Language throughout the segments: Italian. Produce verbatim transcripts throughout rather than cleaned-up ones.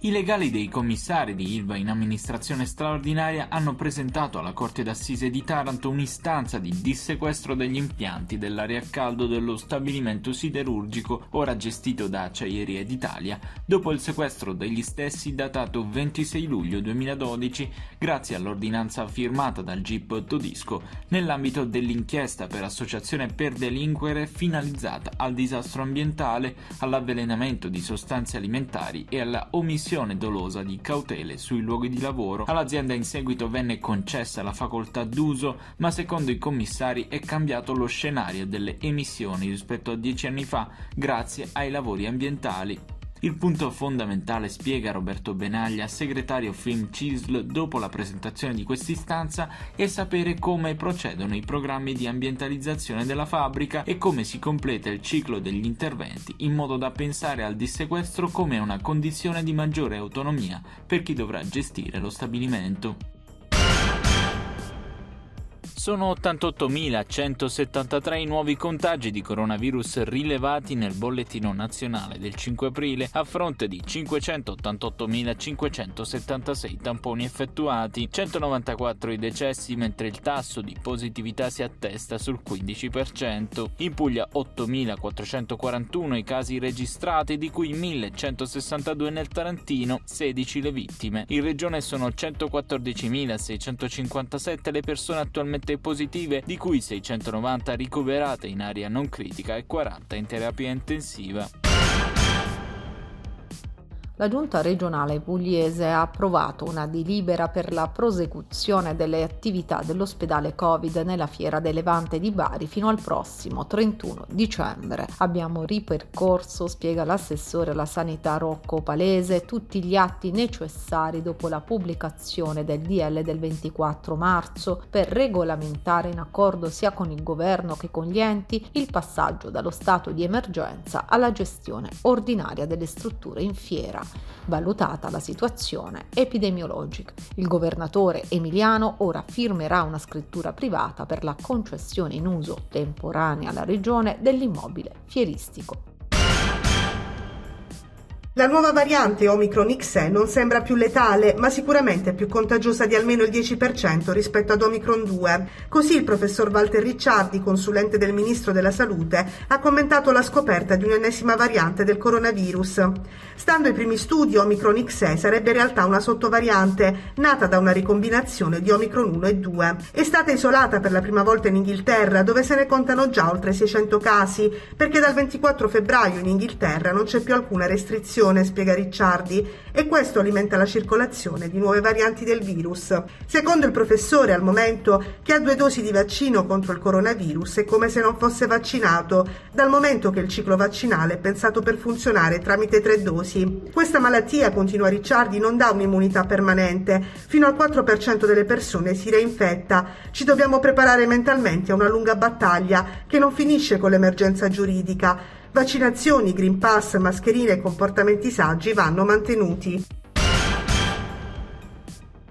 I legali dei commissari di ILVA in amministrazione straordinaria hanno presentato alla Corte d'Assise di Taranto un'istanza di dissequestro degli impianti dell'area a caldo dello stabilimento siderurgico ora gestito da Acciaierie d'Italia, dopo il sequestro degli stessi datato ventisei luglio duemiladodici grazie all'ordinanza firmata dal G I P Todisco nell'ambito dell'inchiesta per associazione per delinquere finalizzata al disastro ambientale, all'avvelenamento di sostanze alimentari e alla omissione dolosa di cautele sui luoghi di lavoro. All'azienda in seguito venne concessa la facoltà d'uso, ma secondo i commissari è cambiato lo scenario delle emissioni rispetto a dieci anni fa grazie ai lavori ambientali. Il punto fondamentale, spiega Roberto Benaglia, segretario FIM C I S L, dopo la presentazione di quest'istanza, è sapere come procedono i programmi di ambientalizzazione della fabbrica e come si completa il ciclo degli interventi, in modo da pensare al dissequestro come una condizione di maggiore autonomia per chi dovrà gestire lo stabilimento. Sono ottantottomilacentosettantatré i nuovi contagi di coronavirus rilevati nel bollettino nazionale del cinque aprile, a fronte di cinquecentottantottomilacinquecentosettantasei tamponi effettuati, centonovantaquattro i decessi, mentre il tasso di positività si attesta sul quindici per cento. In Puglia ottomilaquattrocentoquarantuno i casi registrati, di cui millecentosessantadue nel Tarantino, sedici le vittime. In regione sono centoquattordicimilaseicentocinquantasette le persone attualmente positive, di cui seicentonovanta ricoverate in area non critica e quaranta in terapia intensiva. La Giunta regionale pugliese ha approvato una delibera per la prosecuzione delle attività dell'ospedale Covid nella Fiera del Levante di Bari fino al prossimo trentuno dicembre. Abbiamo ripercorso, spiega l'assessore alla sanità Rocco Palese, tutti gli atti necessari dopo la pubblicazione del D L del ventiquattro marzo per regolamentare in accordo sia con il governo che con gli enti il passaggio dallo stato di emergenza alla gestione ordinaria delle strutture in fiera, valutata la situazione epidemiologica. Il governatore emiliano ora firmerà una scrittura privata per la concessione in uso temporanea alla regione dell'immobile fieristico. La nuova variante Omicron X E non sembra più letale, ma sicuramente più contagiosa di almeno il dieci per cento rispetto ad Omicron due. Così il professor Walter Ricciardi, consulente del Ministro della Salute, ha commentato la scoperta di un'ennesima variante del coronavirus. Stando ai primi studi, Omicron X E sarebbe in realtà una sottovariante, nata da una ricombinazione di Omicron uno e due. È stata isolata per la prima volta in Inghilterra, dove se ne contano già oltre seicento casi, perché dal ventiquattro febbraio in Inghilterra non c'è più alcuna restrizione, spiega Ricciardi, e questo alimenta la circolazione di nuove varianti del virus. Secondo il professore, al momento chi ha due dosi di vaccino contro il coronavirus è come se non fosse vaccinato, dal momento che il ciclo vaccinale è pensato per funzionare tramite tre dosi. Questa malattia, continua Ricciardi, non dà un'immunità permanente, fino al quattro per cento delle persone si reinfetta. Ci dobbiamo preparare mentalmente a una lunga battaglia che non finisce con l'emergenza giuridica. Vaccinazioni, Green Pass, mascherine e comportamenti saggi vanno mantenuti.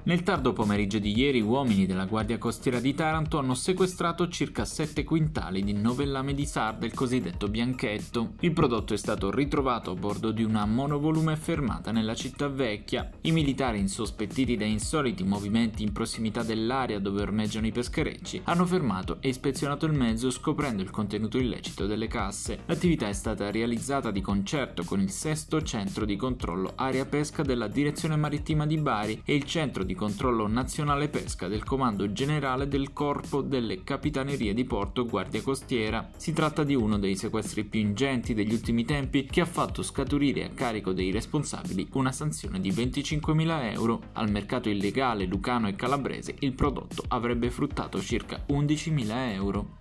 Nel tardo pomeriggio di ieri, uomini della Guardia Costiera di Taranto hanno sequestrato circa sette quintali di novellame di sarda, il cosiddetto bianchetto. Il prodotto è stato ritrovato a bordo di una monovolume fermata nella città vecchia. I militari, insospettiti da insoliti movimenti in prossimità dell'area dove ormeggiano i pescherecci, hanno fermato e ispezionato il mezzo, scoprendo il contenuto illecito delle casse. L'attività è stata realizzata di concerto con il sesto centro di controllo area pesca della Direzione Marittima di Bari e il centro di controllo nazionale pesca del Comando Generale del Corpo delle Capitanerie di Porto Guardia Costiera. Si tratta di uno dei sequestri più ingenti degli ultimi tempi, che ha fatto scaturire a carico dei responsabili una sanzione di venticinquemila euro. Al mercato illegale lucano e calabrese il prodotto avrebbe fruttato circa undicimila euro.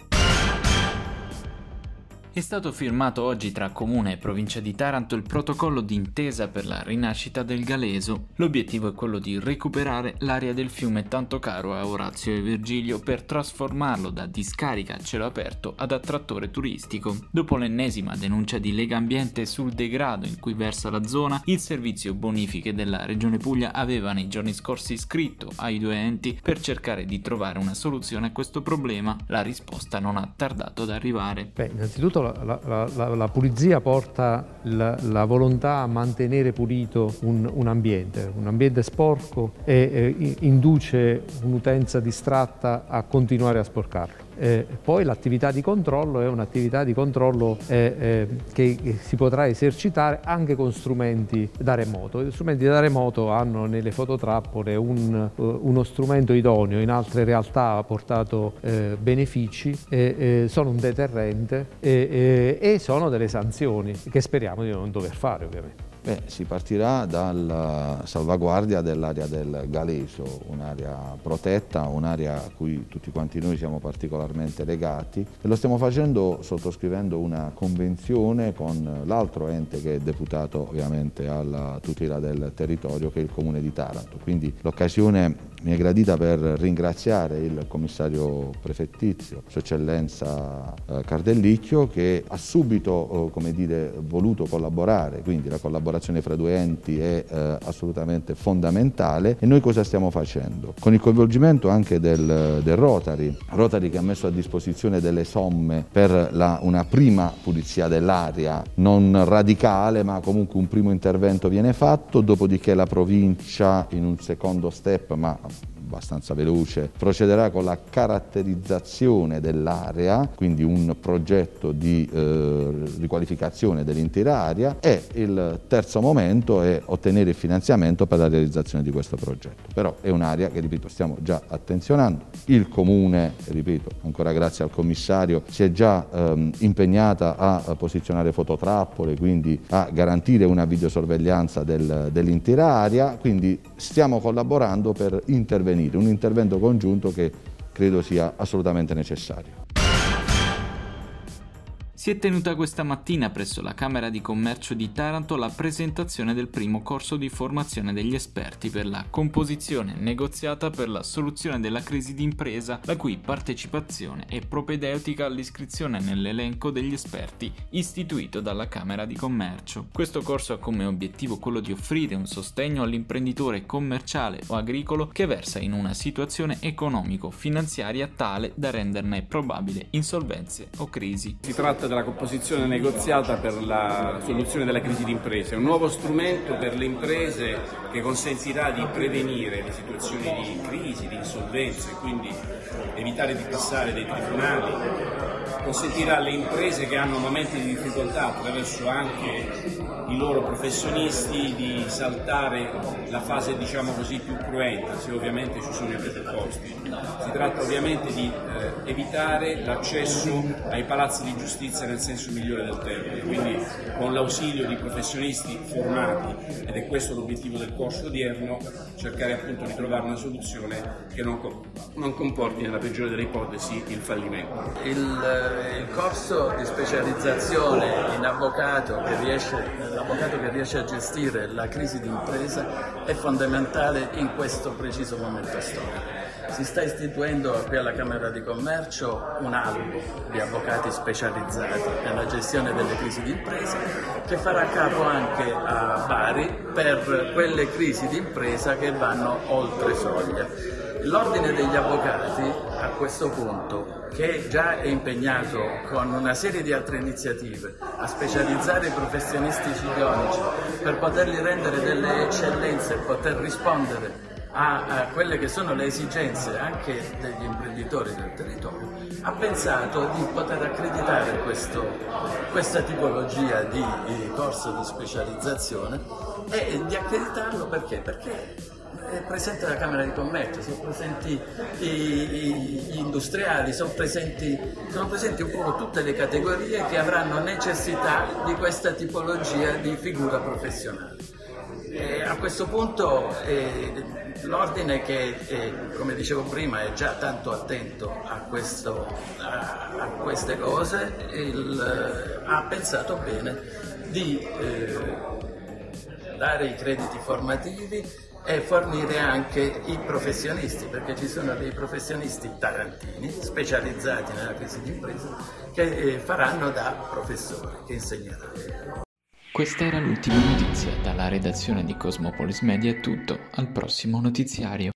È stato firmato oggi tra Comune e Provincia di Taranto il protocollo d'intesa per la rinascita del Galeso. L'obiettivo è quello di recuperare l'area del fiume tanto caro a Orazio e Virgilio per trasformarlo da discarica a cielo aperto ad attrattore turistico. Dopo l'ennesima denuncia di Lega Ambiente sul degrado in cui versa la zona, il servizio bonifiche della Regione Puglia aveva nei giorni scorsi scritto ai due enti per cercare di trovare una soluzione a questo problema. La risposta non ha tardato ad arrivare. Beh, innanzitutto la, la, la, la pulizia porta la, la volontà a mantenere pulito un, un ambiente, un ambiente sporco e eh, induce un'utenza distratta a continuare a sporcarlo. Eh, poi l'attività di controllo è un'attività di controllo eh, eh, che si potrà esercitare anche con strumenti da remoto. Gli strumenti da remoto hanno nelle fototrappole un, uh, uno strumento idoneo, in altre realtà ha portato eh, benefici, eh, eh, sono un deterrente eh, eh, e sono delle sanzioni che speriamo di non dover fare ovviamente. Beh, si partirà dalla salvaguardia dell'area del Galeso, un'area protetta, un'area a cui tutti quanti noi siamo particolarmente legati, e lo stiamo facendo sottoscrivendo una convenzione con l'altro ente che è deputato ovviamente alla tutela del territorio, che è il Comune di Taranto. Quindi l'occasione mi è gradita per ringraziare il commissario prefettizio, Sua Eccellenza Cardellicchio, che ha subito, come dire, voluto collaborare, quindi la collaborazione fra due enti è eh, assolutamente fondamentale. E noi cosa stiamo facendo? Con il coinvolgimento anche del, del Rotary, Rotary che ha messo a disposizione delle somme per la, una prima pulizia dell'area, non radicale ma comunque un primo intervento viene fatto, dopodiché la provincia in un secondo step, ma abbastanza veloce, procederà con la caratterizzazione dell'area, quindi un progetto di eh, riqualificazione dell'intera area, e il terzo momento è ottenere il finanziamento per la realizzazione di questo progetto. Però è un'area che, ripeto, stiamo già attenzionando. Il Comune, ripeto, ancora grazie al commissario, si è già ehm, impegnata a posizionare fototrappole, quindi a garantire una videosorveglianza del, dell'intera area, quindi stiamo collaborando per intervenire, un intervento congiunto che credo sia assolutamente necessario. Si è tenuta questa mattina presso la Camera di Commercio di Taranto la presentazione del primo corso di formazione degli esperti per la composizione negoziata per la soluzione della crisi d'impresa, la cui partecipazione è propedeutica all'iscrizione nell'elenco degli esperti istituito dalla Camera di Commercio. Questo corso ha come obiettivo quello di offrire un sostegno all'imprenditore commerciale o agricolo che versa in una situazione economico-finanziaria tale da renderne probabile insolvenze o crisi. Si tratta la composizione negoziata per la soluzione della crisi d'impresa, un nuovo strumento per le imprese che consentirà di prevenire le situazioni di crisi, di insolvenza e quindi evitare di passare dei tribunali, consentirà alle imprese che hanno momenti di difficoltà attraverso anche i loro professionisti di saltare la fase, diciamo così, più cruenta, se ovviamente ci sono i presupposti. Si tratta ovviamente di eh, evitare l'accesso ai palazzi di giustizia nel senso migliore del termine, quindi con l'ausilio di professionisti formati, ed è questo l'obiettivo del corso odierno, cercare appunto di trovare una soluzione che non, co- non comporti nella peggiore delle ipotesi il fallimento. Il, il corso di specializzazione in avvocato che riesce l'avvocato che riesce a gestire la crisi d'impresa è fondamentale in questo preciso momento storico. Si sta istituendo qui alla Camera di Commercio un albo di avvocati specializzati nella gestione delle crisi d'impresa, che farà capo anche a Bari per quelle crisi d'impresa che vanno oltre soglia. L'ordine degli avvocati a questo punto, che già è impegnato con una serie di altre iniziative a specializzare i professionisti cidionici per poterli rendere delle eccellenze e poter rispondere a quelle che sono le esigenze anche degli imprenditori del territorio, ha pensato di poter accreditare questo, questa tipologia di, di corso di specializzazione e di accreditarlo perché? Perché è presente la Camera di Commercio, sono presenti i, i, gli industriali, sono presenti, sono presenti un po' tutte le categorie che avranno necessità di questa tipologia di figura professionale. E a questo punto eh, l'ordine che, eh, come dicevo prima, è già tanto attento a, questo, a, a queste cose, il, ha pensato bene di eh, dare i crediti formativi e fornire anche i professionisti, perché ci sono dei professionisti tarantini specializzati nella crisi d'impresa che faranno da professori, che insegneranno. Questa era l'ultima notizia. Dalla redazione di Cosmopolis Media è tutto, al prossimo notiziario.